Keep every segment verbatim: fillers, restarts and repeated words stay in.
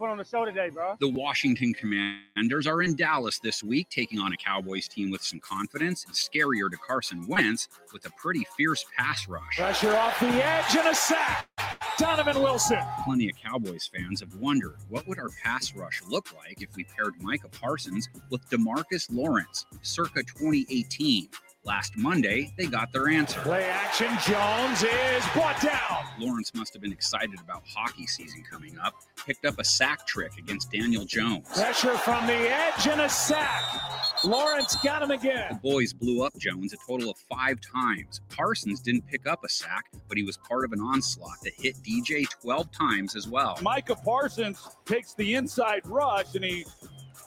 put on the show today, bro. The Washington Commanders are in Dallas this week, taking on a Cowboys team with some confidence and scarier to Carson Wentz with a pretty fierce pass rush. Pressure off the edge and a sack. Donovan Wilson. Plenty of Cowboys fans have wondered, what would our pass rush look like if we paired Micah Parsons with DeMarcus Lawrence circa twenty eighteen? Last Monday, they got their answer. Play action, Jones is brought down. Lawrence must have been excited about hockey season coming up. Picked up a sack trick against Daniel Jones. Pressure from the edge and a sack. Lawrence got him again. The boys blew up Jones a total of five times. Parsons didn't pick up a sack, but he was part of an onslaught that hit D J twelve times as well. Micah Parsons takes the inside rush, and he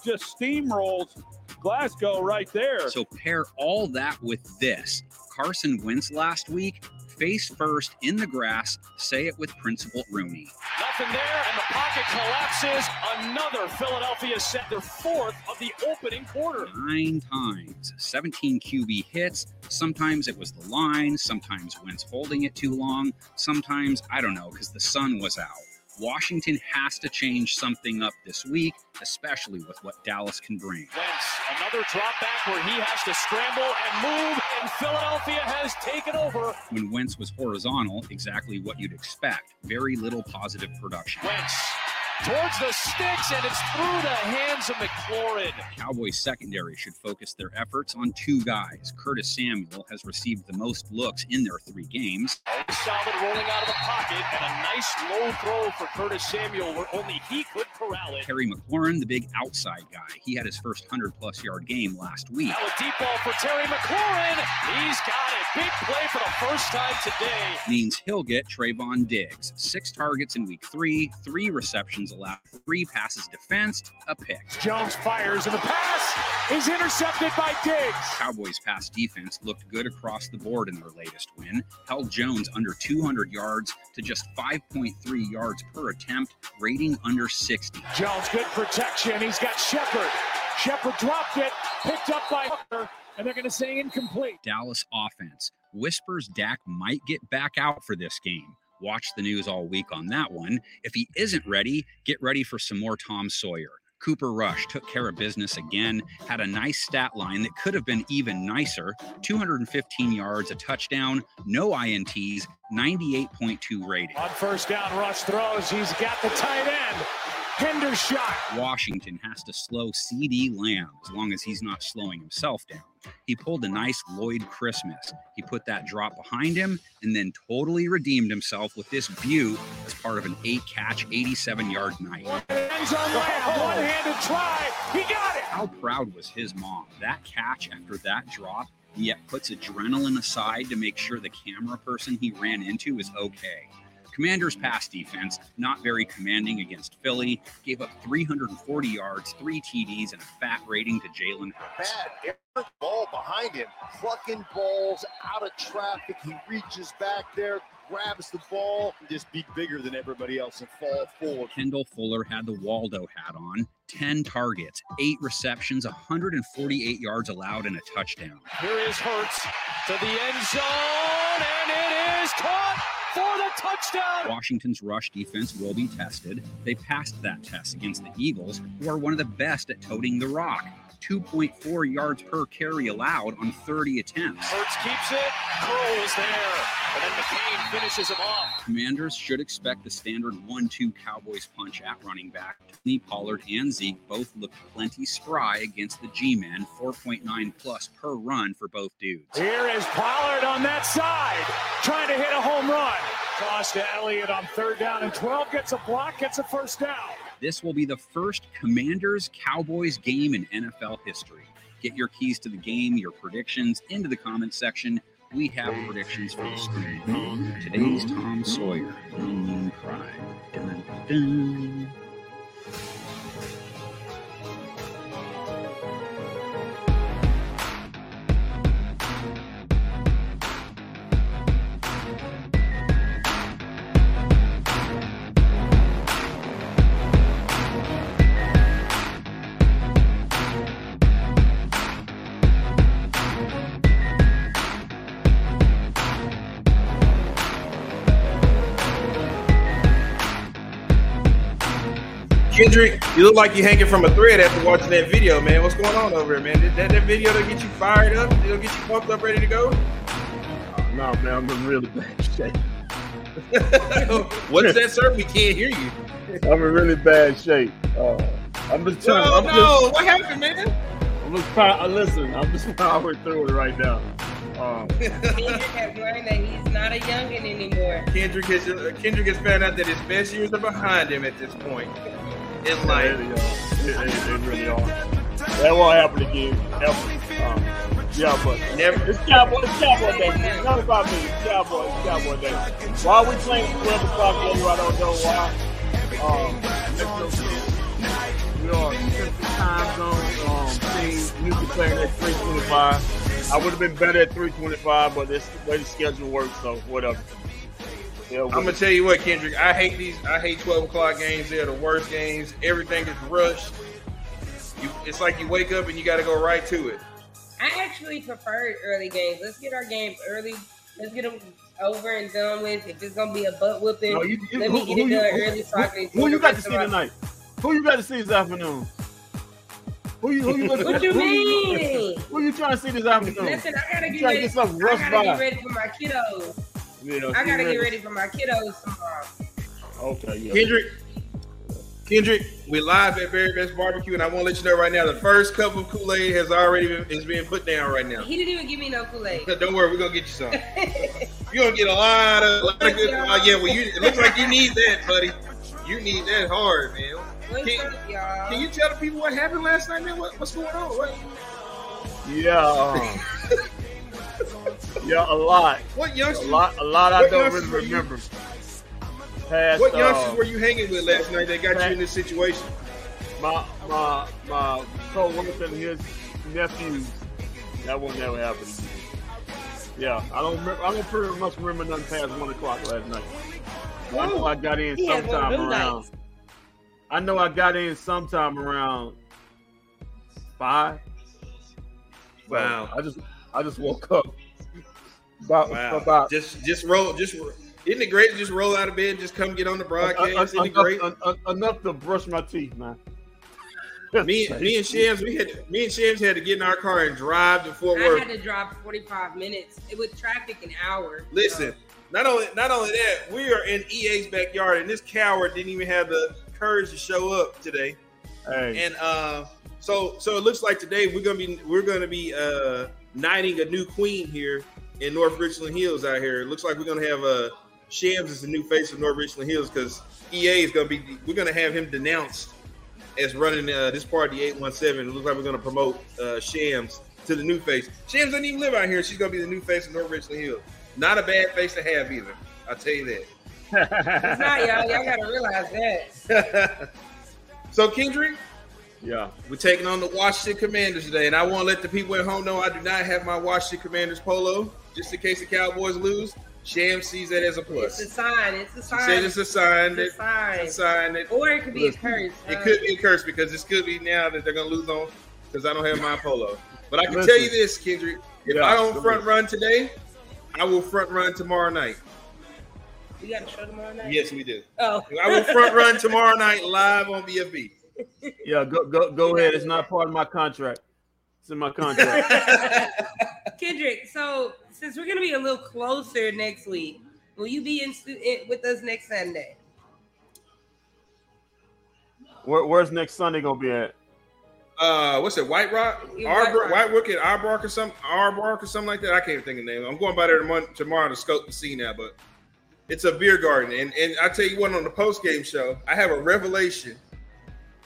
just steamrolls Glasgow right there. So pair all that with this. Carson Wentz last week, face first in the grass, say it with Principal Rooney. Nothing there, and the pocket collapses. Another Philadelphia set, their fourth of the opening quarter. Nine times, seventeen Q B hits. Sometimes it was the line, sometimes Wentz holding it too long, sometimes, I don't know, because the sun was out. Washington has to change something up this week, especially with what Dallas can bring. Wentz, another drop back where he has to scramble and move, and Philadelphia has taken over. When Wentz was horizontal, exactly what you'd expect. Very little positive production. Wentz towards the sticks, and it's through the hands of McLaurin. Cowboys secondary should focus their efforts on two guys. Curtis Samuel has received the most looks in their three games. Solid rolling out of the pocket, and a nice low throw for Curtis Samuel where only he could corral it. Terry McLaurin, the big outside guy. He had his first one hundred plus yard game last week. Now a deep ball for Terry McLaurin. He's got it. Big play for the first time today. Means he'll get Trayvon Diggs. Six targets in week three, three receptions allowed, three passes defensed, a pick. Jones fires, and the pass is intercepted by Diggs. Cowboys pass defense looked good across the board in their latest win. Held Jones under two hundred yards to just five point three yards per attempt, rating under sixty. Jones, good protection. He's got Shepard. Shepard dropped it, picked up by Hunter, and they're going to say incomplete. Dallas offense. Whispers Dak might get back out for this game. Watch the news all week on that one. If he isn't ready, get ready for some more Tom Sawyer. Cooper Rush took care of business again, had a nice stat line that could have been even nicer, two hundred fifteen yards, a touchdown, no I N Ts, ninety-eight point two rating. On first down, Rush throws, he's got the tight end. Hender's shot. Washington has to slow C D Lamb as long as he's not slowing himself down. He pulled a nice Lloyd Christmas. He put that drop behind him and then totally redeemed himself with this beaut as part of an eight-catch, eighty-seven-yard night. One handed try. He got it. How proud was his mom? That catch after that drop, he yet puts adrenaline aside to make sure the camera person he ran into is okay. Commanders' pass defense, not very commanding against Philly, gave up three hundred forty yards, three T Ds, and a fat rating to Jalen Hurts. Bad air ball behind him, plucking balls out of traffic. He reaches back there, grabs the ball, just be bigger than everybody else and fall forward. Kendall Fuller had the Waldo hat on, ten targets, eight receptions, one hundred forty-eight yards allowed, and a touchdown. Here is Hurts to the end zone, and it is caught for the touchdown. Washington's rush defense will be tested. They passed that test against the Eagles, who are one of the best at toting the rock. two point four yards per carry allowed on thirty attempts. Hurts keeps it, curls there. And then McCain finishes him off. Commanders should expect the standard one two Cowboys punch at running back. Tony Pollard and Zeke both looked plenty spry against the G-men. four point nine plus per run for both dudes. Here is Pollard on that side, trying to hit a home run. Toss to Elliott on third down and twelve. Gets a block, gets a first down. This will be the first Commanders-Cowboys game in N F L history. Get your keys to the game, your predictions, into the comments section. We have predictions for the screen. Today's Tom Sawyer. Dun, dun, dun. Kendrick, you look like you're hanging from a thread after watching that video, man. What's going on over there, man? Did that, that video that'll get you fired up? It'll get you pumped up, ready to go? Oh, no, man, I'm in really bad shape. What's that, sir? We can't hear you. I'm in really bad shape. Uh, I'm just trying. No, I'm no. Just, what happened, man? I'm just trying. Listen, I'm just powering through it right now. Um, Kendrick has learned that he's not a youngin' anymore. Kendrick has Kendrick has found out that his best years are behind him at this point in life. They really, really are. That won't happen again. Ever. Um, yeah, but never. It's Cowboys. It's Cowboy Day. It's not about me. It's Cowboys. It's Cowboy Day. Why are we playing twelve o'clock later? I don't know why. Um, We are time zone um, team. You can play at three twenty-five. I would have been better at three twenty-five, but that's the way the schedule works. So whatever. Yeah, I'm gonna tell you what, Kendrick. I hate these. I hate twelve o'clock games. They're the worst games. Everything is rushed. You, it's like you wake up and you got to go right to it. I actually prefer early games. Let's get our games early. Let's get them over and done with. If it's gonna be a butt whooping, no, you, you, let me get it done early. So I can who you got to see tonight? Who you got to see this afternoon? Who you? Who you? What to, you who mean? You, who you trying to see this afternoon? Listen, I gotta get ready. Get I gotta by. get ready for my kiddos. Yeah, I gotta ready. get ready for my kiddos tomorrow. Okay, yeah. Kendrick, Kendrick, we live at Very Best Barbecue, and I want to let you know right now, the first cup of Kool-Aid has already been is being put down right now. He didn't even give me no Kool-Aid. Don't worry, we're gonna get you some. You're gonna get a lot of, a lot of good. Uh, yeah, well, you, it looks like you need that, buddy. You need that hard, man. Can, up, can you tell the people what happened last night, man? What, what's going on? What? Yeah, um, yeah, a lot. What youngsters? A lot, a lot. I don't really remember. You, past, what youngsters um, were you hanging with last night that got past, you in this situation? My, my, my co-worker and his nephews. That will never happen. Yeah, I don't remember. I don't pretty much remember nothing past one o'clock last night. Whoa. I know I got in he sometime around. Nights. I know I got in sometime around five. Wow! I just I just woke up. About, wow! About, just just roll. Just isn't it great to just roll out of bed and just come get on the broadcast? Isn't it great? Enough to brush my teeth, man. Me me and Shams we had me and Shams had to get in our car and drive to Fort Worth. I had to drive forty-five minutes. It was traffic an hour. Listen, so. not only not only that, we are in E A's backyard, and this coward didn't even have the courage to show up today. Hey. And uh so so it looks like today we're gonna be we're gonna be uh knighting a new queen here in North Richland Hills out here. It looks like we're gonna have uh Shams as the new face of North Richland Hills, because E A is gonna be we're gonna have him denounced as running uh this party eight one seven. It looks like we're gonna promote uh Shams to the new face. Shams doesn't even live out here. She's gonna be the new face of North Richland Hills. Not a bad face to have either, I'll tell you that. It's not, y'all. Y'all gotta realize that. So, Kendrick, yeah, we're taking on the Washington Commanders today, and I want to let the people at home know I do not have my Washington Commanders polo, just in case the Cowboys lose. Sham sees that as a plus. It's a sign. It's a sign. She said it's a sign. It's that, a sign. It's a sign that, or it could be listen, a curse. It um, could be a curse, because this could be now that they're gonna lose on because I don't have my polo. But I can listen. tell you this, Kendrick: if yeah, I don't front run today, I will front run tomorrow night. We got a show tomorrow night? Yes, we do. Oh. I will front run tomorrow night live on B F B. Yeah, go go go ahead. It's not part of my contract. It's in my contract. Kendrick, so since we're going to be a little closer next week, will you be in, in with us next Sunday? Where, where's next Sunday going to be at? Uh, what's it? White Rock? Arbor, White Rock at Arbrock or something? Arbrock or something like that? I can't even think of the name. I'm going by there tomorrow, tomorrow to scope the scene now, but it's a beer garden. And and I tell you what, on the post-game show, I have a revelation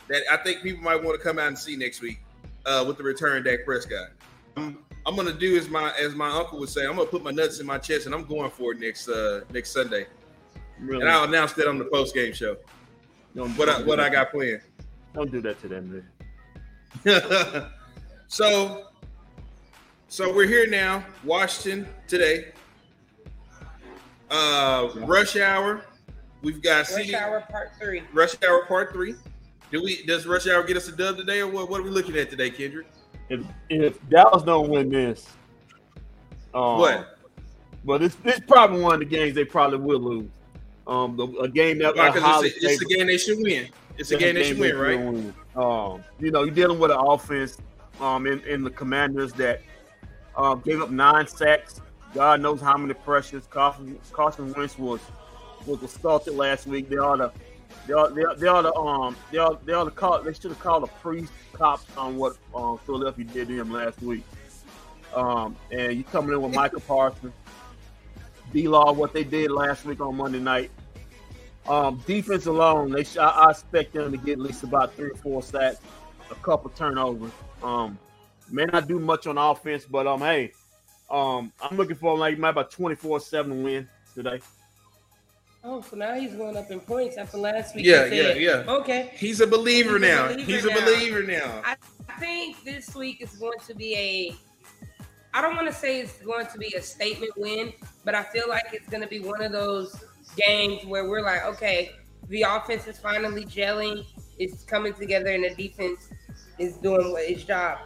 that I think people might want to come out and see next week uh, with the return of Dak Prescott. I'm, I'm going to do as my as my uncle would say. I'm going to put my nuts in my chest, and I'm going for it next uh, next Sunday. Really? And I'll announce that on the post-game show. Don't, what don't I, what I got planned. Don't do that to them, man. so, so we're here now, Washington today. Uh, Rush Hour. We've got Rush C- Hour Part Three. Rush Hour Part Three. Do we? Does Rush Hour get us a dub today, or what? What are we looking at today, Kendrick? If if Dallas don't win this, um, what? Well, it's it's probably one of the games they probably will lose. Um, the, a game that right, it's, a, it's the game they should win. It's a game that you win, right? Win. Um, you know, you're dealing with an offense um, in, in the Commanders that uh, gave up nine sacks. God knows how many pressures. Carson, Carson Wentz was was assaulted last week. They are the they are they are, they are the um they are they are the call. They should have called a priest cops on what um, Philadelphia did to him last week. Um, and you coming in with Micah Parsons, D-Law, what they did last week on Monday night. Um, defense alone, they sh- I expect them to get at least about three or four sacks, a couple turnovers. Um, may not do much on offense, but um, hey, um, I'm looking for like might about twenty-four seven win today. Oh, so now he's going up in points after last week. Yeah, yeah, yeah. Okay, he's a believer now. He's a believer now. I think this week is going to be a. I don't want to say it's going to be a statement win, but I feel like it's going to be one of those games where we're like, okay, the offense is finally gelling, it's coming together, and the defense is doing its job.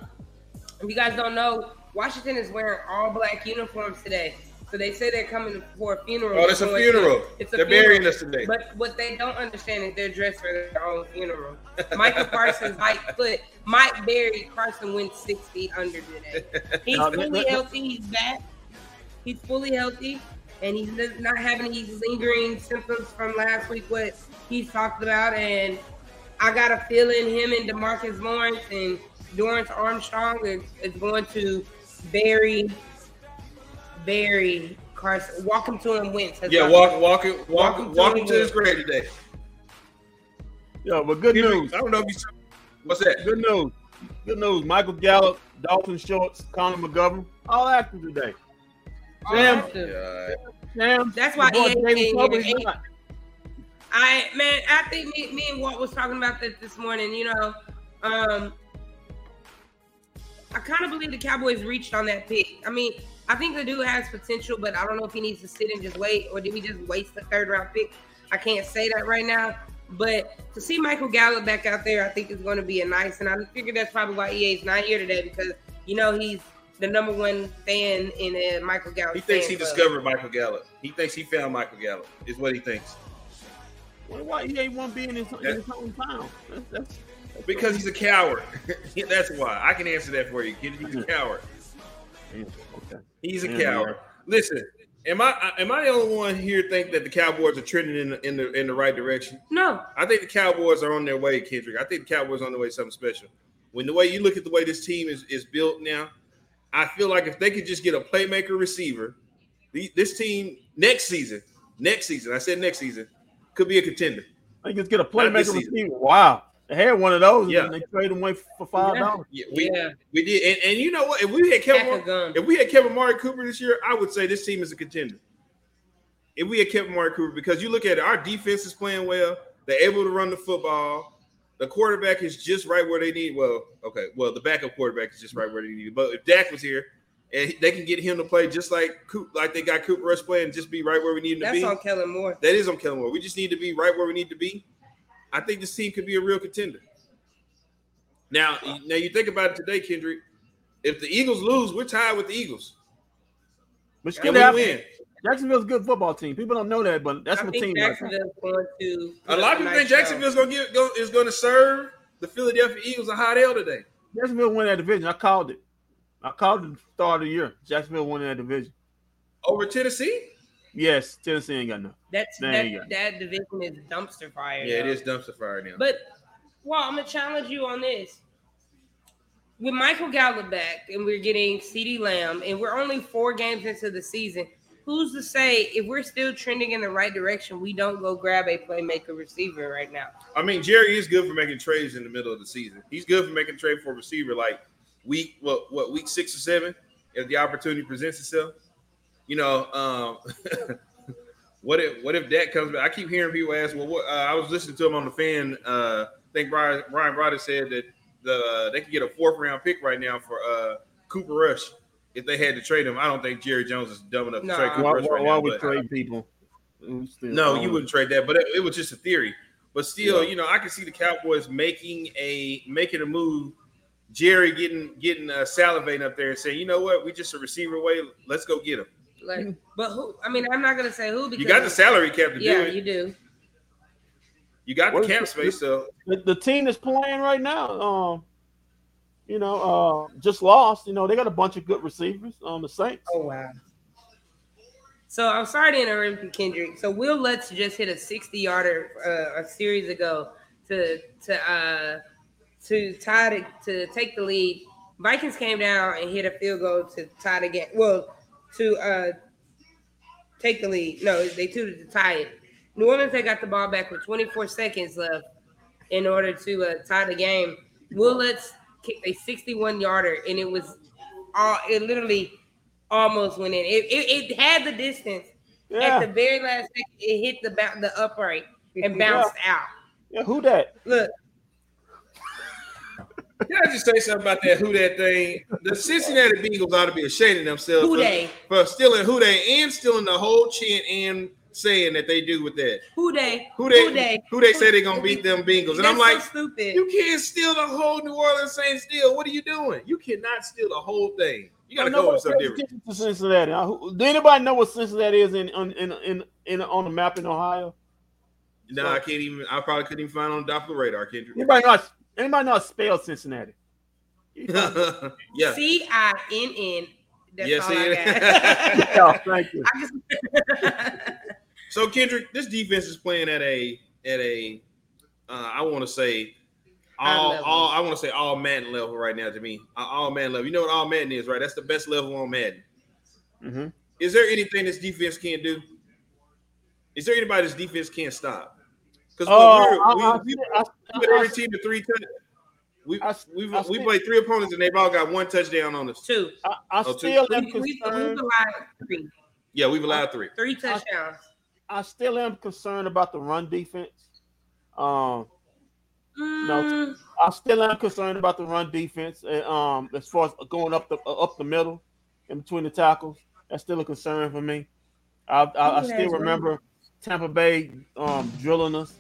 If you guys don't know, Washington is wearing all black uniforms today. So they say they're coming for a funeral. Oh, it's a funeral. It's a they're funeral. Burying us today. But what they don't understand is they're dressed for their own funeral. Micah Parsons' right foot might bury Carson Wentz six feet under today. He's fully healthy. He's back. He's fully healthy. And he's not having any lingering symptoms from last week, what he's talked about. And I got a feeling him and DeMarcus Lawrence and Dorance Armstrong is, is going to bury – Barry Carson, walk him to him, Wentz. Yeah, walk, walk, walk, walk him, walk him to his grave today. Yeah, but good news. I don't know if you saw. What's that? Good news. Good news. Michael Gallup, Dalton Schultz, Connor McGovern, all active today. All Sam, active. Sam, Sam. That's why E A not. I man, I think me, me and Walt was talking about this this morning. You know, um, I kind of believe the Cowboys reached on that pick. I mean. I think the dude has potential, but I don't know if he needs to sit and just wait, or did we just waste the third round pick? I can't say that right now, but to see Michael Gallup back out there, I think it's going to be a nice, and I figure that's probably why E A's not here today, because, you know, he's the number one fan in uh, Michael Gallup. He thinks he club. discovered Michael Gallup. He thinks he found Michael Gallup, is what he thinks. Well, why E A won't be in his, in his hometown? That's, that's, that's because he's a coward. That's why. I can answer that for you, kid. He's a coward. Okay. He's a mm-hmm. coward. Listen, am I am I the only one here think that the Cowboys are trending in the, in the in the right direction? No, I think the Cowboys are on their way, Kendrick. I think the Cowboys are on their way to something special. When the way you look at the way this team is, is built now, I feel like if they could just get a playmaker receiver, the, this team next season, next season, I said next season, could be a contender. I just get a playmaker receiver. Wow. They had one of those, yeah. And they traded away for five dollars. Yeah, we, yeah. we did, and, and you know what? If we had Kevin, if we had Kevin Amari Cooper this year, I would say this team is a contender. If we had Kevin Amari Cooper, because you look at it, our defense is playing well. They're able to run the football. The quarterback is just right where they need. Well, okay, well the backup quarterback is just right where they need. But if Dak was here, and they can get him to play just like Coop, like they got Cooper Rush playing, just be right where we need him to be. That's on Kellen Moore. That is on Kellen Moore. We just need to be right where we need to be. I think this team could be a real contender. Now, now you think about it today, Kendrick. If the Eagles lose, we're tied with the Eagles. Which could win. Jacksonville's a good football team. People don't know that, but that's I my team. Jacksonville's right going to a lot of people think Jacksonville's going to get go, is going to serve the Philadelphia Eagles a hot L today. Jacksonville won that division. I called it. I called it at the start of the year. Jacksonville won that division over Tennessee. Yes, Tennessee ain't got no. That's that, got that division is dumpster fire. Yeah, now. It is dumpster fire now. But, well, I'm gonna challenge you on this. With Michael Gallup back, and we're getting C D. Lamb, and we're only four games into the season. Who's to say if we're still trending in the right direction, we don't go grab a playmaker receiver right now? I mean, Jerry is good for making trades in the middle of the season. He's good for making trade for a receiver like week what what week six or seven if the opportunity presents itself. You know, um, what if what if Dak comes back? I keep hearing people ask, well, what, uh, I was listening to him on the fan. Uh, I think Brian, Brian Rodgers said that the they could get a fourth-round pick right now for uh, Cooper Rush if they had to trade him. I don't think Jerry Jones is dumb enough no. to trade Cooper why, Rush right why now. Why would trade people? No, wrong. You wouldn't trade that, but it, it was just a theory. But still, yeah. You know, I can see the Cowboys making a making a move. Jerry getting, getting uh, salivating up there and saying, you know what, we just a receiver away. Let's go get him. Like, but who? I mean, I'm not gonna say who because you got the salary cap to yeah, do it. Yeah, you do. You got the cap space, so the, the team that's playing right now, um, you know, uh, just lost. You know, they got a bunch of good receivers on um, the Saints. Oh wow! So I'm sorry to interrupt you, Kendrick. So Will Lutz just hit a sixty-yarder uh, a series ago to to uh, to tie to, to take the lead. Vikings came down and hit a field goal to tie the game. Well, to uh, take the lead. No, they two to tie it. New Orleans, they got the ball back with twenty-four seconds left in order to uh, tie the game. Will Lutz kicked a sixty-one-yarder, and it was all it literally almost went in. It it, it had the distance. Yeah. At the very last second, it hit the the upright and bounced yeah. out. Yeah, who that? Look. Can I just say something about that who that thing? The Cincinnati Bengals ought to be ashamed of themselves who they? for stealing who they and stealing the whole chin and saying that they do with that. Who they? Who they? Who they, who they say they're going to beat them Bengals. And that's I'm like, so stupid. You can't steal the whole New Orleans Saints deal. What are you doing? You cannot steal the whole thing. You got to go with something different. To Cincinnati. Do anybody know what Cincinnati is in, in, in, in, in on the map in Ohio? No, so, I can't even. I probably couldn't even find on the Doppler radar, Kendrick. Anybody know, anybody know how to spell Cincinnati? yeah. C I N N. That's yes, all I got. no, thank you. I just, So Kendrick, this defense is playing at a at a uh, I want to say all all I want to say all Madden level right now to me. All Madden level. You know what all Madden is, right? That's the best level on Madden. Mm-hmm. Is there anything this defense can't do? Is there anybody this defense can't stop? Because uh, we, we, we put every team to three touchdowns. We I, we I we played three opponents and they've all got one touchdown on us. Two. I, I oh, still two. am concerned. We've allowed three. Yeah, we've allowed three. Three touchdowns. I still am concerned about the run defense. Um, mm. No, I still am concerned about the run defense. And, um, as far as going up the uh, up the middle, and between the tackles, that's still a concern for me. I I, I still remember run. Tampa Bay um, drilling us.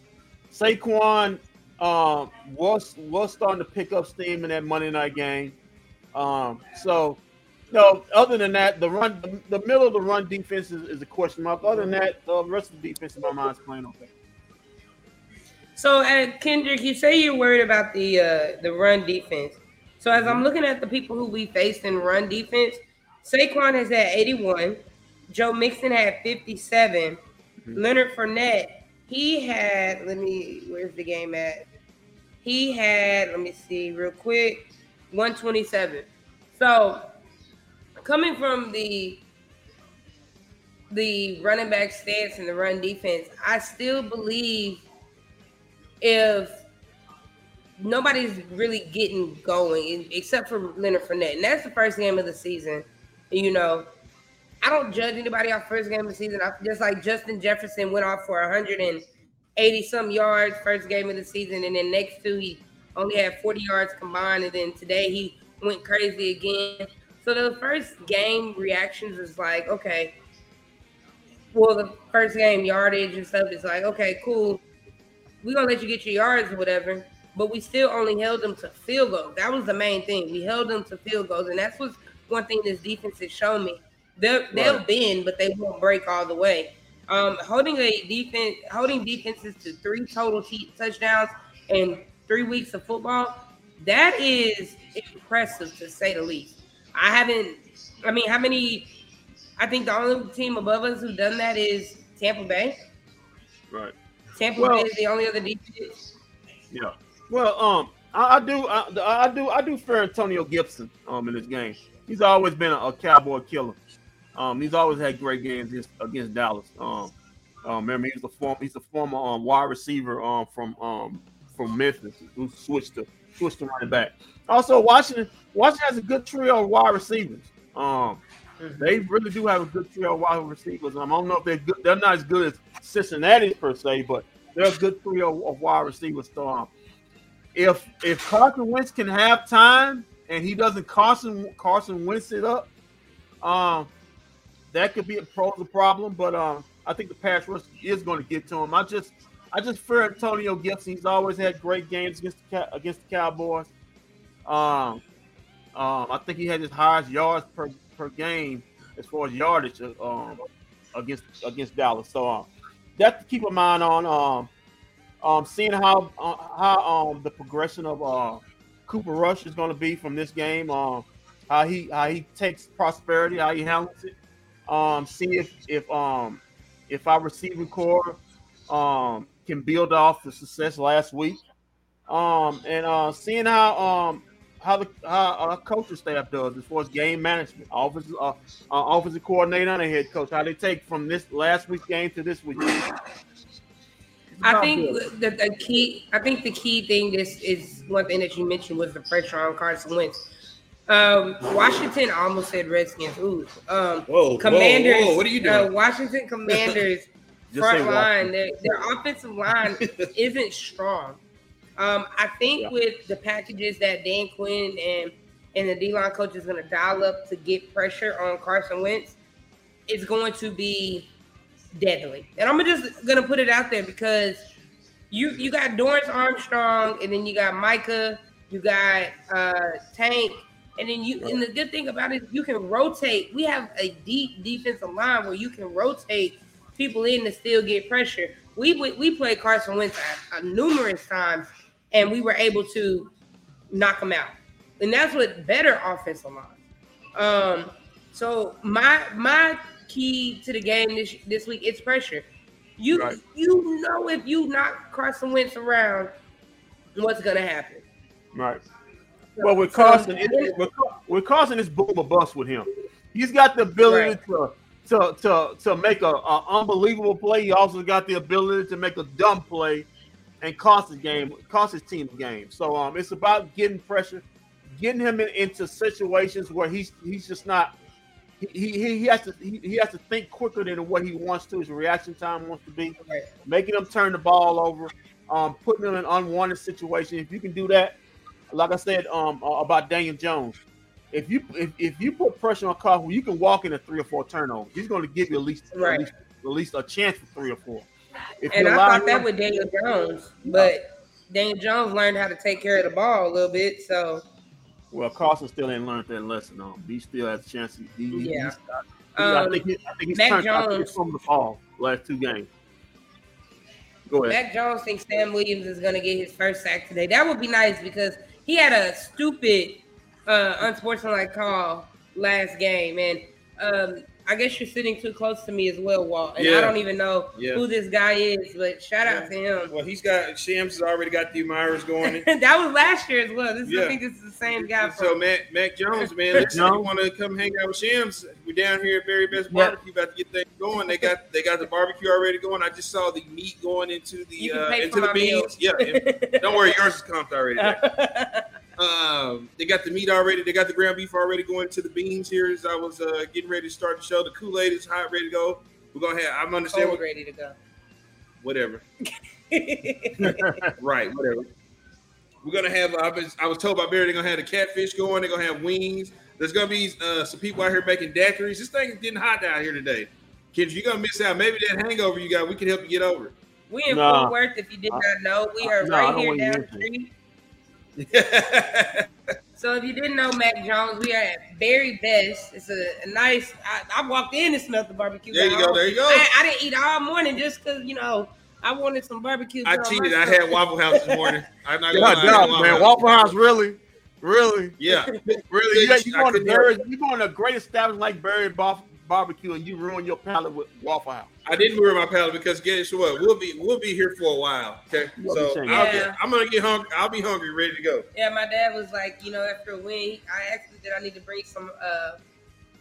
Saquon um, was was starting to pick up steam in that Monday night game. Um, so, no, other than that, the run, the middle of the run defense is, is a question mark. Other than that, the rest of the defense in my mind is playing okay. So, uh, Kendrick, you say you're worried about the uh, the run defense. So, as I'm looking at the people who we faced in run defense, Saquon has had eighty-one, Joe Mixon had fifty-seven, mm-hmm. Leonard Fournette, he had, let me, where's the game at? He had, let me see real quick, one twenty-seven. So, coming from the the running back stance and the run defense, I still believe if nobody's really getting going, except for Leonard Fournette, and that's the first game of the season, you know, I don't judge anybody off first game of the season. I, just like Justin Jefferson went off for one hundred eighty-some yards first game of the season, and then next two he only had forty yards combined, and then today he went crazy again. So the first game reactions was like, okay, well, the first game yardage and stuff is like, okay, cool. We're going to let you get your yards or whatever, but we still only held them to field goals. That was the main thing. We held them to field goals, and that's what's one thing this defense has shown me. They'll, they'll bend, but they won't break all the way. Um, holding a defense, holding defenses to three total t- touchdowns and three weeks of football, that is impressive to say the least. I haven't, I mean, how many, I think the only team above us who've done that is Tampa Bay. Right. Tampa well, Bay is the only other defense. Yeah. Well, um, I, I do, I, I do, I do fear Antonio Gibson um, in this game. He's always been a, a cowboy killer. Um, he's always had great games against, against Dallas. Um, um, remember, he's a former, he's a former um, wide receiver um, from um, from Memphis who switched to switched to running back. Also, Washington Washington has a good trio of wide receivers. Um, they really do have a good trio of wide receivers. Um, I don't know if they're good. They're not as good as Cincinnati per se, but they're a good trio of wide receivers. So, um, if if Carson Wentz can have time and he doesn't Carson Carson Wentz it up, um, that could be a pros a problem. But um, I think the pass rush is going to get to him. I just I just fear Antonio Gibson. He's always had great games against the, against the Cowboys. Um, um, I think he had his highest yards per, per game as far as yardage um, against against Dallas. So um, that's to keep a mind on. Um, Um, seeing how uh, how um the progression of uh Cooper Rush is going to be from this game, um, how he how he takes prosperity, how he handles it. Um, see if if um if our receiving core um can build off the success last week. Um, and uh, seeing how um how the how our coaching staff does as far as game management, offensive uh, uh, offensive coordinator and head coach, how they take from this last week's game to this week's game. I think the, the key. I think the key thing is is one thing that you mentioned was the pressure on Carson Wentz. Um, Washington I almost said Redskins. Ooh, um, whoa, Commanders. Whoa, whoa. What are you doing? Uh, Washington Commanders front line. Their, their offensive line isn't strong. Um, I think yeah. with the packages that Dan Quinn and and the D-line coach is going to dial up to get pressure on Carson Wentz, it's going to be deadly. And I'm just gonna put it out there because you you got Dorance Armstrong, and then you got Micah, you got uh Tank, and then you and the good thing about it is you can rotate. We have a deep defensive line where you can rotate people in to still get pressure. We we, we played Carson Wentz a, a numerous times, and we were able to knock him out. And that's what better offensive line. Um, so my my. key to the game this this week, it's pressure. You right. you know if you knock Carson Wentz around, what's gonna happen? Right. So, well, with Carson, so, it, with, with Carson, it's boom or bust with him. He's got the ability right. to, to to to make a, a unbelievable play. He also got the ability to make a dumb play, and cost his game, cost his team's game. So um, it's about getting pressure, getting him in, into situations where he's he's just not. He, he he has to he, he has to think quicker than what he wants to. His reaction time wants to be making him turn the ball over, um, putting him in unwanted situation. If you can do that, like I said um about Daniel Jones, if you if, if you put pressure on Carson, you can walk into three or four turnovers. He's going to give you at least right. at least at least a chance for three or four. If and I thought that with Daniel Jones, but Daniel Jones learned how to take care of the ball a little bit, so. Well, Carson still ain't learned that lesson. Um, he still has a chance. He, he, yeah. He, um, I think he, I think he's Mac turned from the ball last two games. Go ahead. Mac Jones thinks Sam Williams is going to get his first sack today. That would be nice because he had a stupid, uh, unsportsmanlike call last game, and um, I guess you're sitting too close to me as well, Walt. And yeah. I don't even know yeah. who this guy is, but shout yeah. out to him. Well, he's got Shams has already got the Myers going. That was last year as well. This yeah. I think this is the same guy. From. So Mac, Mac Jones, man, if you want to come hang out with Shams, we're down here at Very Best Barbecue about to get things going. They got they got the barbecue already going. I just saw the meat going into the uh, into the beans. Meals. Yeah, and, don't worry, yours is comped already. Um, they got the meat already. They got the ground beef already going to the beans here as I was uh, getting ready to start the show. The Kool-Aid is hot, ready to go. We're going to have – I'm understanding – Cold, what, ready to go. Whatever. Right, whatever. We're going to have – I was told by Barry they're going to have the catfish going. They're going to have wings. There's going to be uh, some people out here making daiquiris. This thing is getting hot out here today. Kids, you're going to miss out. Maybe that hangover you got, we can help you get over. We in nah. Fort Worth, if you did not know. We are nah, right here down the street. So if you didn't know Mac Jones, we are at Very Best. It's a, a nice. I, I walked in and smelled the barbecue. There you go. There you go. I, I didn't eat all morning just because you know I wanted some barbecue. I cheated. I had Waffle House this morning. I'm not gonna lie, no, man. Waffle House, really, really, yeah, really. You, you, going to Barry, you going to a great establishment like Barry Bar- Barbecue, and you ruin your palate with Waffle House. I didn't ruin my palate because guess what? We'll be we'll be here for a while. Okay, we'll so I'll yeah. get, I'm gonna get hungry. I'll be hungry, ready to go. Yeah, my dad was like, you know, after a win, I asked him that I need to bring some uh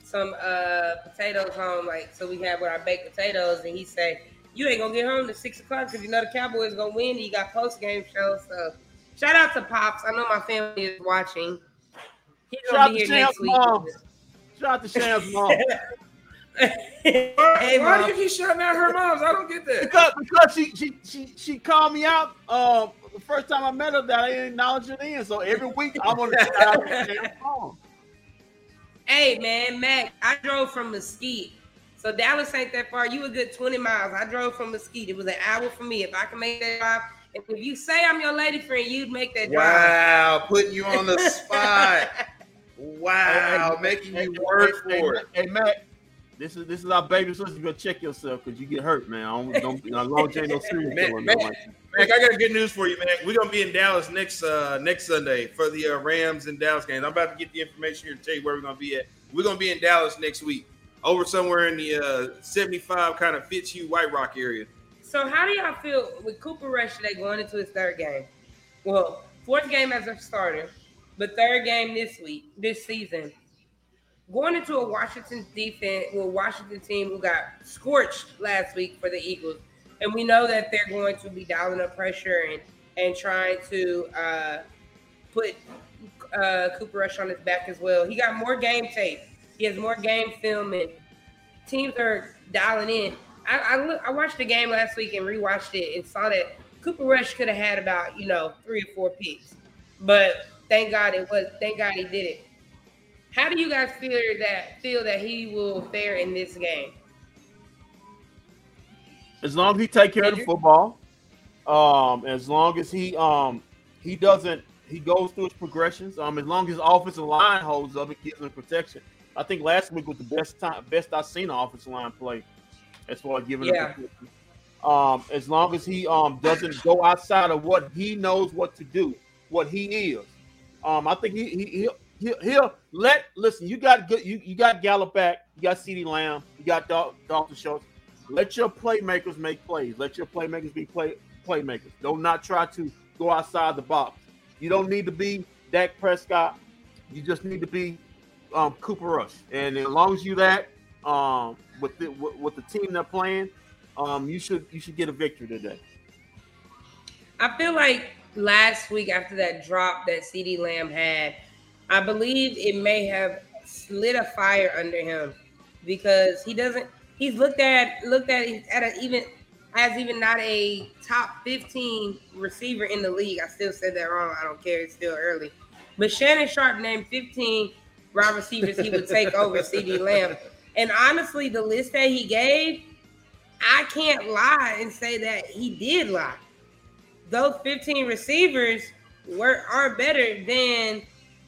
some uh potatoes home, like so we have with our baked potatoes, and he said, you ain't gonna get home till six o'clock because you know the Cowboys gonna win. And you got post game shows, so shout out to Pops. I know my family is watching. He's gonna be here next week. Shout out to Sham's mom. Hey, why why do you keep shouting out her moms? I don't get that. Because, because she, she she she called me out uh, the first time I met her that I didn't acknowledge her then. So every week I'm gonna shout out her mom. Hey man, Mac, I drove from Mesquite. So Dallas ain't that far. You a good twenty miles. I drove from Mesquite. It was an hour for me. If I can make that drive, if you say I'm your lady friend, you'd make that drive. Wow, putting you on the spot. Wow, making you work for it. Hey Mac. This is this is our baby sister. You go check yourself because you get hurt, man. I don't, don't you know, long Jane, no serious killer. Mac, Mac, Mac, I got good news for you, man. We're gonna be in Dallas next uh, next Sunday for the uh, Rams and Dallas games. I'm about to get the information here and tell you where we're gonna be at. We're gonna be in Dallas next week, over somewhere in the uh, seventy-five kind of Fitzhugh White Rock area. So how do y'all feel with Cooper Rush today going into his third game? Well, fourth game as a starter, but third game this week, this season. Going into a Washington defense, well, Washington team who got scorched last week for the Eagles, and we know that they're going to be dialing up pressure and and trying to uh, put uh, Cooper Rush on his back as well. He got more game tape. He has more game film, and teams are dialing in. I, I look. I watched the game last week and rewatched it and saw that Cooper Rush could have had about you know three or four picks, but thank God it was. Thank God he did it. How do you guys feel that feel that he will fare in this game? As long as he take care of the football, um, as long as he um he doesn't he goes through his progressions, um, as long as his offensive line holds up and gives him protection. I think last week was the best time best I've seen the offensive line play as far as giving yeah. up. Um, as long as he um doesn't go outside of what he knows what to do, what he is. Um, I think he he he'll He'll, he'll let listen. You got good. You, you got Gallup back. You got C D. Lamb. You got Dal- Dalton Schultz. Let your playmakers make plays. Let your playmakers be play playmakers. Don't not try to go outside the box. You don't need to be Dak Prescott. You just need to be um, Cooper Rush. And as long as you that um, with the with, with the team they're playing, um, you should you should get a victory today. I feel like last week after that drop that C D. Lamb had, I believe it may have lit a fire under him because he doesn't. He's looked at looked at at an even as even not a top fifteen receiver in the league. I still said that wrong. I don't care. It's still early. But Shannon Sharp named fifteen wide receivers he would take over C D. Lamb. And honestly, the list that he gave, I can't lie and say that he did lie. Those fifteen receivers were are better than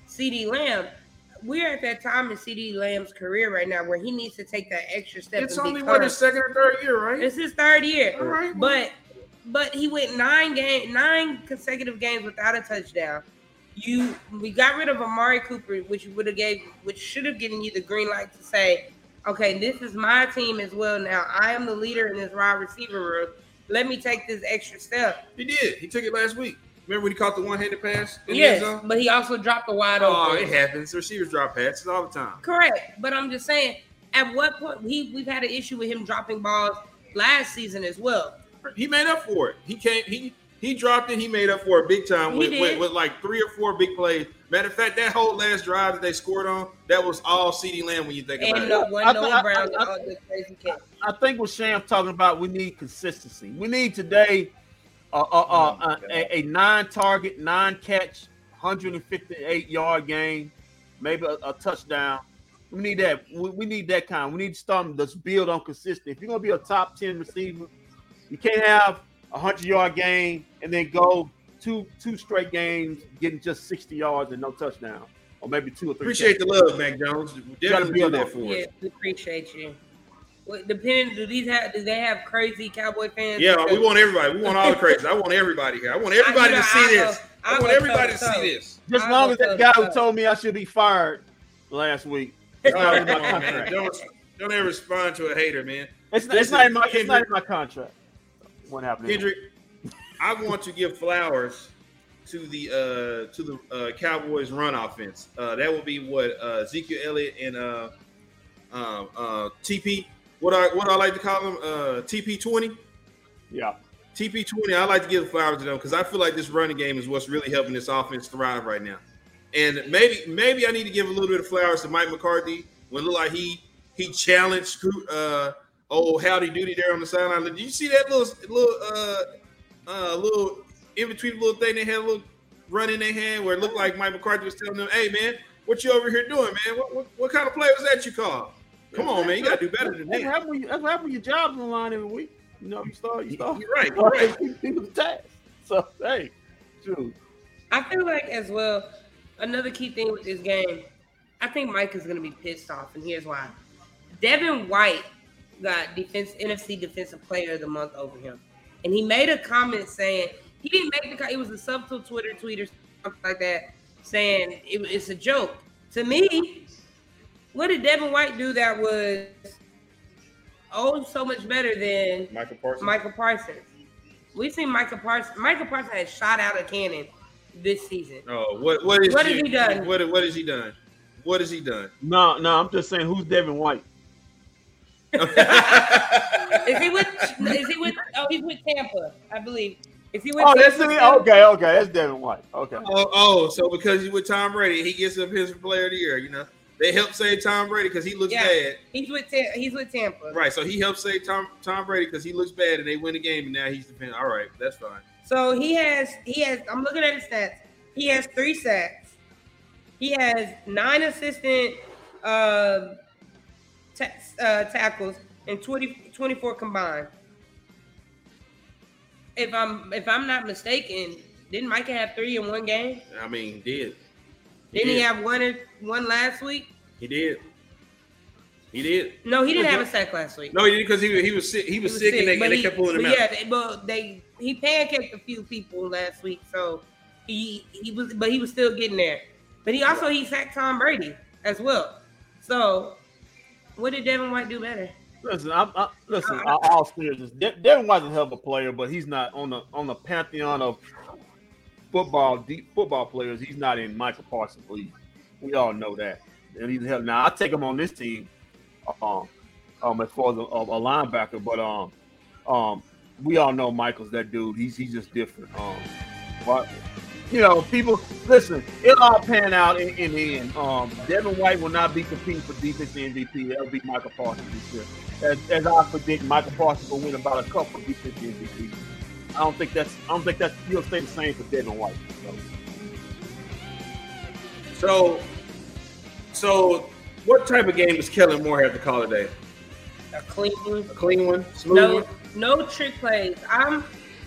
C D. Lamb. We're at that time in C D. Lamb's career right now where he needs to take that extra step. It's only what, his second or third year, right? It's his third year. All right. But but he went nine game nine consecutive games without a touchdown. You we got rid of Amari Cooper, which would have gave which should have given you the green light to say, okay, this is my team as well now. I am the leader in this wide receiver room. Let me take this extra step. He did. He took it last week. Remember when he caught the one-handed pass? In yes, the zone? But he also dropped the wide open. Oh, it happens. Receivers drop passes all the time. Correct, but I'm just saying, at what point he we've had an issue with him dropping balls last season as well. He made up for it. He came. He he dropped it. He made up for it big time with, with with like three or four big plays. Matter of fact, that whole last drive that they scored on, that was all C D. Lamb when you think and about no, it. I, th- Brown I, I, the crazy I, I think what Sham's talking about, we need consistency. We need today. Uh, uh, uh, uh, a, a nine-target, nine-catch, one hundred fifty-eight-yard game, maybe a, a touchdown. We need that. We, we need that kind. We need to start to build on consistency. If you're going to be a top ten receiver, you can't have a hundred-yard game and then go two two straight games getting just sixty yards and no touchdown, or maybe two or three. Appreciate catches. The love, Mac Jones. You got to build that for us. Yeah, we appreciate you. Well, depending, do these have? Do they have crazy Cowboy fans? Yeah, we want everybody. We want all the crazy. I want everybody here. I want everybody I, to see I this. Go, I, I want everybody to see this. Just as long as that guy who told me I should be fired last week. It's not in my contract. Don't, don't ever respond to a hater, man. It's not, it's not in my. Kendrick, it's not in my contract. What happened, Kendrick? I want to give flowers to the uh, to the uh, Cowboys run offense. Uh, that will be what uh, Ezekiel Elliott and uh, uh, uh, T P. What I what I like to call them, uh, T P twenty? Yeah. T P twenty, I like to give flowers to them because I feel like this running game is what's really helping this offense thrive right now. And maybe maybe I need to give a little bit of flowers to Mike McCarthy when it looked like he he challenged uh, old Howdy Doody there on the sideline. Did you see that little little uh, uh, little in-between little thing they had, a little run in their hand where it looked like Mike McCarthy was telling them, hey, man, what you over here doing, man? What, what, what kind of play was that you called? Come on, man. You got to do better than that. That's what happens when your job's on the line every week. You know, you start, you start. You're right. You're right. People attack. So, hey, true. I feel like, as well, another key thing with this game, I think Mike is going to be pissed off, and here's why. Devin White got defense N F C Defensive Player of the Month over him. And he made a comment saying, he didn't make the, it was a subtle Twitter tweet or something like that, saying it, it's a joke. To me, what did Devin White do that was oh so much better than Micah Parsons? Micah Parsons. We've seen Micah Parsons. Micah Parsons has shot out a cannon this season. Oh, what what is what he, has he done? What what has he done? What has he done? No, no, I'm just saying, who's Devin White? is he with? Is he with? Oh, he's with Tampa, I believe. Is he with? Oh, Tampa? That's me. Okay, okay, that's Devin White. Okay. Oh, oh, so because he's with Tom Brady, he gets up his Player of the Year. You know, they helped save Tom Brady because he looks yeah, bad. He's with Ta- he's with Tampa. Right, so he helped save Tom Tom Brady because he looks bad, and they win the game, and now he's defending. All right, that's fine. So he has he has. I'm looking at his stats. He has three sacks. He has nine assistant uh, t- uh, tackles and twenty, twenty-four combined. If I'm if I'm not mistaken, didn't Micah have three in one game? I mean, he did. He didn't did. he have one in, one last week? He did. He did. No, he didn't have a sack last week. No, he didn't because he, he was sick. He was, he was sick, sick and they, and he, they kept pulling him out. Yeah, they, but they he pancaked a few people last week, so he he was but he was still getting there. But he also, he sacked Tom Brady as well. So, what did Devin White do better? Listen, I, I, listen, uh, all seriousness, De- Devin White's a hell of a player, but he's not on the on the pantheon of football deep football players. He's not in Micah Parsons' league. We all know that. And he's hell. Now I take him on this team, um, um, as far as a, a linebacker. But um, um, we all know Michael's that dude. He's he's just different. Um, but. You know, people, listen, it'll all pan out in, in the end. Um, Devin White will not be competing for defense M V P. That'll be Micah Parsons this year. As, as I predict, Micah Parsons will win about a couple of defense M V Ps. I don't think that's, I don't think that's, he'll stay the same for Devin White. So, so what type of game does Kellen Moore have to call today? A clean one. A clean one, smooth no, one? No trick plays. I'm...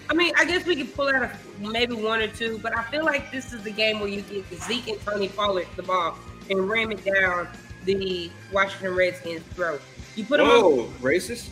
I mean, I guess we could pull out a, maybe one or two, but I feel like this is the game where you get Zeke and Tony Pollard the ball and ram it down the Washington Redskins' throat. You put them Whoa, on. Racist?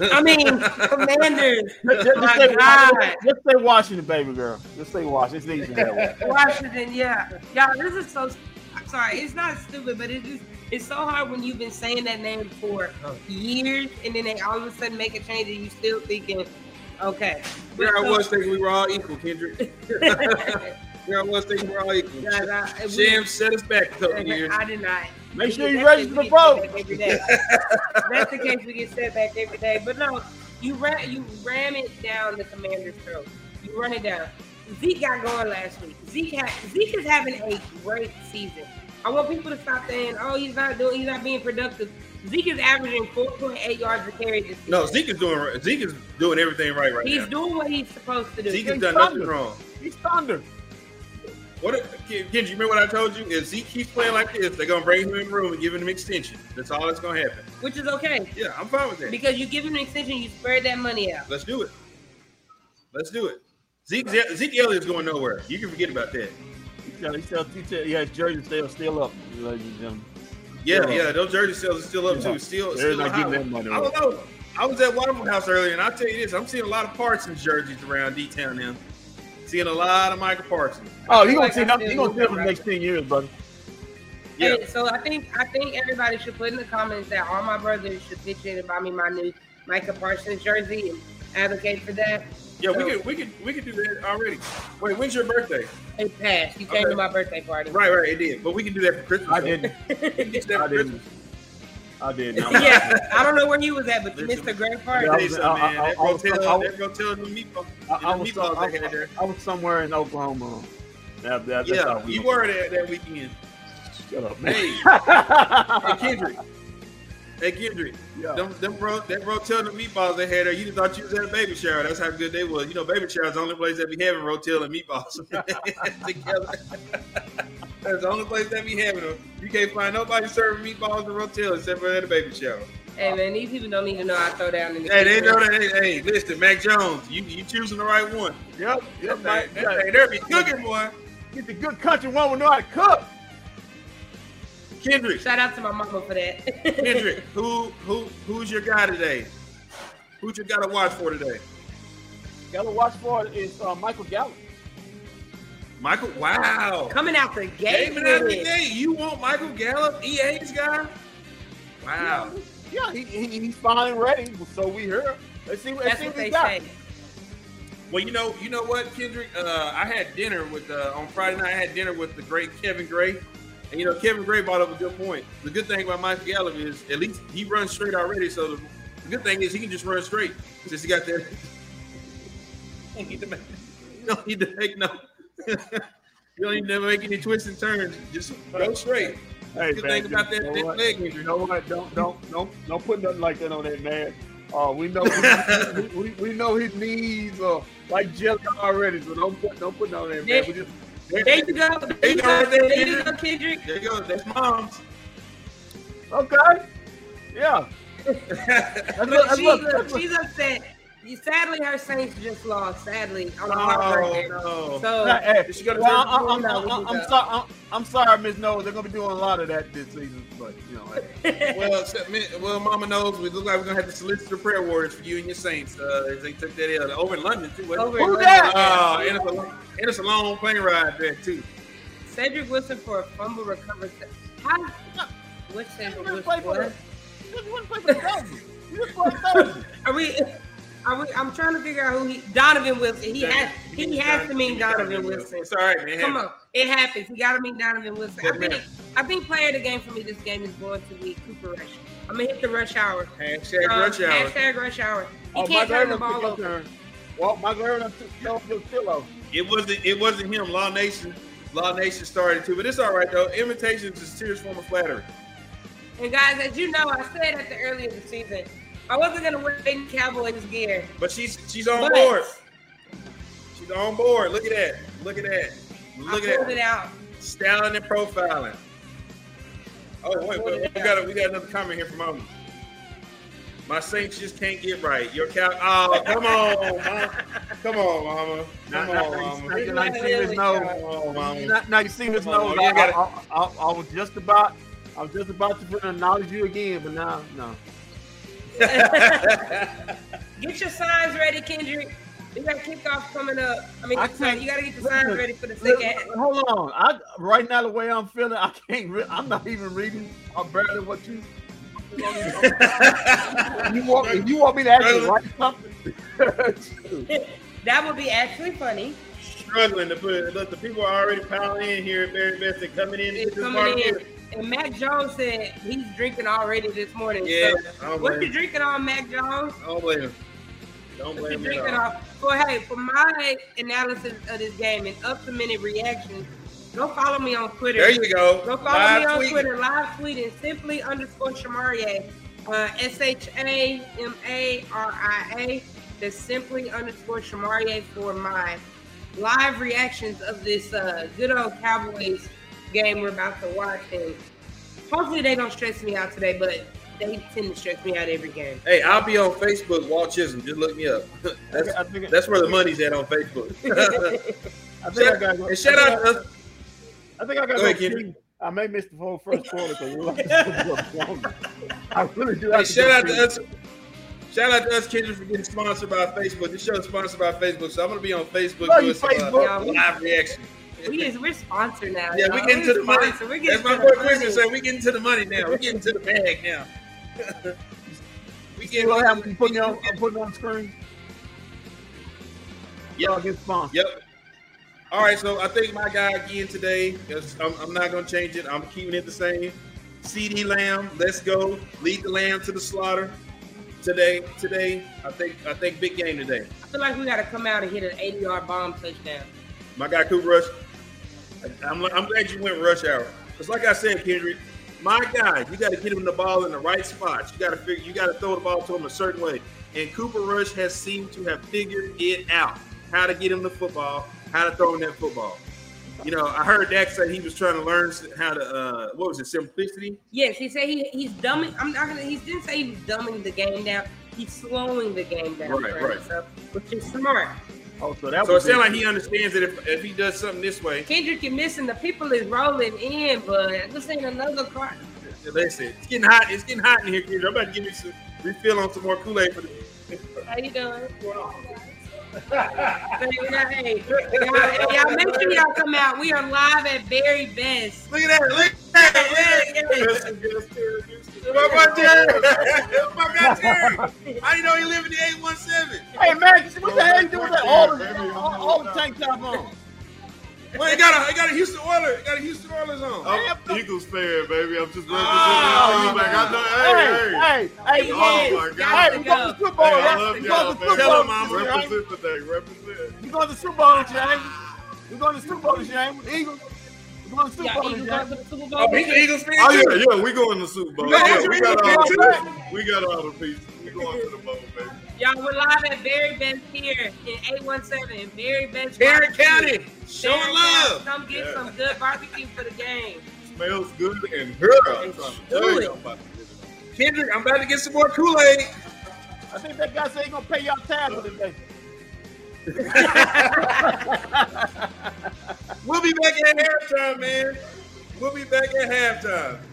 I mean, Commanders. Just, just, my say, God. just say Washington, baby girl. Just say Washington. It's easy that way. Washington, yeah. Y'all, this is so – I'm sorry. It's not stupid, but it just, it's so hard when you've been saying that name for years, and then they all of a sudden make a change and you're still thinking – Okay. There so, I was thinking we were all equal, Kendrick. There I was thinking we were all equal. Guys, I, Sham we, set us back a couple years. I did not. Make sure you register the vote. That's the case we get set back every day. But no, you ram, you ram it down the Commander's throat. You run it down. Zeke got going last week. Zeke ha- Zeke is having a great season. I want people to stop saying, oh, he's not doing, he's not being productive. Zeke is averaging four point eight yards a carry this season. No, Zeke is doing Zeke is doing everything right right he's now. He's doing what he's supposed to do. Zeke has done thunder. nothing wrong. He's thunder. What again? You remember what I told you? If Zeke keeps playing like this, they're gonna bring him in the room and give him an extension. That's all that's gonna happen. Which is okay. Yeah, I'm fine with that. Because you give him an extension, you spread that money out. Let's do it. Let's do it. Zeke Zeke Elliott's going nowhere. You can forget about that. He still, he still, yeah, jersey still still up, ladies and gentlemen. Yeah, yeah, yeah, those jersey sales are still up yeah. too. Still, still like high. That money I don't know. I was at Waffle House earlier, and I'll tell you this: I'm seeing a lot of Parsons jerseys around D-Town now. Seeing a lot of Micah Parsons. Oh, you gonna like see nothing? You gonna see for the next ten years, brother? Yeah. Hey, so I think I think everybody should put in the comments that all my brothers should pitch in and buy me my new Micah Parsons jersey and advocate for that. Yeah, so, we could we could we could do that already. Wait, when's your birthday? It passed. You came okay. to my birthday party. Right, right, it did. But we can do that for Christmas. I didn't. I didn't. I did. No, yeah, I don't know where you was at, but you missed a great party. I was, I, I, I, I, I was, I was somewhere in Oklahoma. That, that, yeah, that's we you were there that weekend. Shut up, man. Hey, hey Kendrick. Hey, Kendrick, yeah. them, them bro, that Rotel and the meatballs they had there, you just thought you was at a baby shower. That's how good they was. You know, baby shower is the only place that be having Rotel and meatballs together. That's the only place that be having them. You can't find nobody serving meatballs and Rotel except for at a baby shower. Hey, man, these people don't even know I throw down in the Hey, they know that. Hey, hey, listen, Mac Jones, you, you choosing the right one. Yep. yep hey, yeah. They'll be cooking, boy. Get the good country one will know how to cook. Kendrick. Shout out to my mama for that. Kendrick, who who who's your guy today? Who you got to watch for today? Got to watch for is uh, Michael Gallup. Michael, wow. Coming out the gate. Coming out the gate. You want Michael Gallup, E A's guy? Wow. Yeah, yeah he, he, he's finally ready. So we hear. Let's see, let's That's see what, what they got. Say. Well, you know, you know what, Kendrick? Uh, I had dinner with uh, on Friday night. I had dinner with the great Kevin Gray, and you know, Kevin Gray brought up a good point. The good thing about Michael Gallup is at least he runs straight already. So the, the good thing is he can just run straight since he got that. You don't need to make, you don't need to make no. You don't even never make any twists and turns. Just go straight. Hey, Good man, thing about that, that leg injury. You know what? Don't don't don't don't put nothing like that on that man. Uh, we know we, we, we know his knees are like jelly already. So don't put don't put nothing on that man. We just, there, there you go. There you go. There you go, Kendrick. There you go. That's mom's. Okay. Yeah. That's look, that's she, look, look, look. She's upset. You, sadly, her Saints just lost. Sadly, on the heartbreak. Oh, no. So, nah, hey, she well, I'm, I'm, I'm, I'm, I'm sorry, I'm, I'm sorry, Miz Knowles. They're gonna be doing a lot of that this season, but you know. Hey. well, well, Mama knows we look like we're gonna have to solicit the prayer warriors for you and your Saints. Uh, as they took that L over in London too. Wasn't it? Who's that? Uh, and, it's a, and it's a long plane ride there too. Cedric Wilson for a fumble recovery. How? What Cedric Wilson? You wouldn't play for Dallas. You just play for Dallas. Are we? I, I'm trying to figure out who he Donovan Wilson. He has he has to mean Donovan Wilson. It's all right, man. Come on, it happens. He got to mean Donovan Wilson. I think I think player of the game for me this game is going to be Cooper Rush. I'm gonna hit the rush hour. Hashtag um, rush hour. Hashtag rush hour. He oh, can't turn the ball over. Well, my girl took the pillow. It wasn't it wasn't him. Law Nation, Law Nation started too, but it's all right though. Imitation is a serious form of flattery. And guys, as you know, I said at the early of the season. I wasn't gonna wear any Cowboys gear, but she's she's on but, board. She's on board. Look at that! Look at that! Look I at that! It out. Styling and profiling. Oh wait, wait. we got a, we got another comment here from Mama. My Saints just can't get right. Your cow. Oh, come on, Mama. Come on, Mama. Come on, Mama. Now you see his nose. Now you see his nose. I was just about, I was just about to acknowledge you again, but now, no. Get your signs ready, Kendrick. We got kickoff coming up. I mean, I sorry, you got to get your signs ready for the second. Hold on. I, right now, the way I'm feeling, I can't. Re- I'm not even reading. I'm barely what you. you want? You want me to actually write something? That would be actually funny. Struggling to put it. Look, the people are already piling in here at Barry Best and coming in. It's coming in. And Mac Jones said he's drinking already this morning. Yeah, so what you drinking on, Mac Jones? Don't blame him. Don't blame him drinking on. For hey, for my analysis of this game and up-to-minute reactions, go follow me on Twitter. There you go. Go follow live me on tweeting. Twitter. Live tweeting simply underscore Shamaria, uh, S H A M A R I A. That's simply underscore Shamaria for my live reactions of this uh, good old Cowboys game we're about to watch, and hopefully they don't stress me out today, but they tend to stress me out every game. Hey, I'll be on Facebook, Walt Chisholm. Just look me up. That's, I think I, that's where the money's at on Facebook. I think shout, I got. And shout I out. Got, I think I got. Go ahead, I may miss the whole first quarter. I really do. Hey, shout out to us. Shout out to us, Kendrick, for getting sponsored by Facebook. This show is sponsored by Facebook, so I'm gonna be on Facebook doing some uh, live reaction. We is, we're sponsored now. Yeah, y'all. We're getting we're to the money. We're getting That's my boy Christian said. We're getting to the money now. We're getting to the bag now. we getting. Well, I'm, I'm putting on. I'm putting on screen. Yeah, get sponsored. Yep. All right, so I think my guy again today. I'm, I'm not gonna change it. I'm keeping it the same. C D Lamb, let's go. Lead the lamb to the slaughter. Today, today, I think. I think big game today. I feel like we got to come out and hit an eighty-yard bomb touchdown. My guy Cooper Rush. I'm, I'm glad you went rush hour. Because like I said, Kendrick, my guy, you got to get him the ball in the right spots. You got to figure. You got to throw the ball to him a certain way. And Cooper Rush has seemed to have figured it out, how to get him the football, how to throw him that football. You know, I heard Dak say he was trying to learn how to, uh, what was it, simplicity? Yes, he said he he's dumbing. I'm not going to, he didn't say he was dumbing the game down. He's slowing the game down. Right, right. right. So, which is smart. Oh, so that so it sounds like he understands that if, if he does something this way. Kendrick, you're missing. The people is rolling in, but this ain't another car. Listen, it's getting hot. It's getting hot in here, Kendrick. I'm about to give you some refill on some more Kool-Aid for the people. How you doing? What's going on? Hey, y'all make sure y'all come out. We are live at Very Best. Look at that. Look at that. Look at that. My boy Terry. My guy Terry. I didn't know he lived in the eight one seven. Hey, Max, what the hell you doing with that? All the, all, all the tank top on. Well, he got a, he got a Houston Oilers. He got a Houston Oilers on. I'm oh, Eagles fan, baby. I'm just representing. Oh, like, I know, hey, hey, hey, hey, hey. Oh, my God. Hey, we got the football. Hey, I love we y'all, man. Tell him I'm representing today. Represent. We going to the Super Bowl, James. We going to the Super Bowl, James. Eagles. Going to Super Bowl, Eagles going to the Super Bowl. Oh, he's an Eagles fan. Oh, yeah, yeah. We're going to the Super Bowl. Yeah, yeah, we, got all the, we got all the pieces. We're going to the bowl, baby. Y'all, we're live at Very Best here in eight one seven. Very Best. Barrett County. Show love. Come get yeah. some good barbecue for the game. Smells good and good. I'm do it. I'm Kendrick, I'm about to get some more Kool-Aid. I think that guy said he's going to pay y'all tab for today. We'll be back at halftime, man. We'll be back at halftime.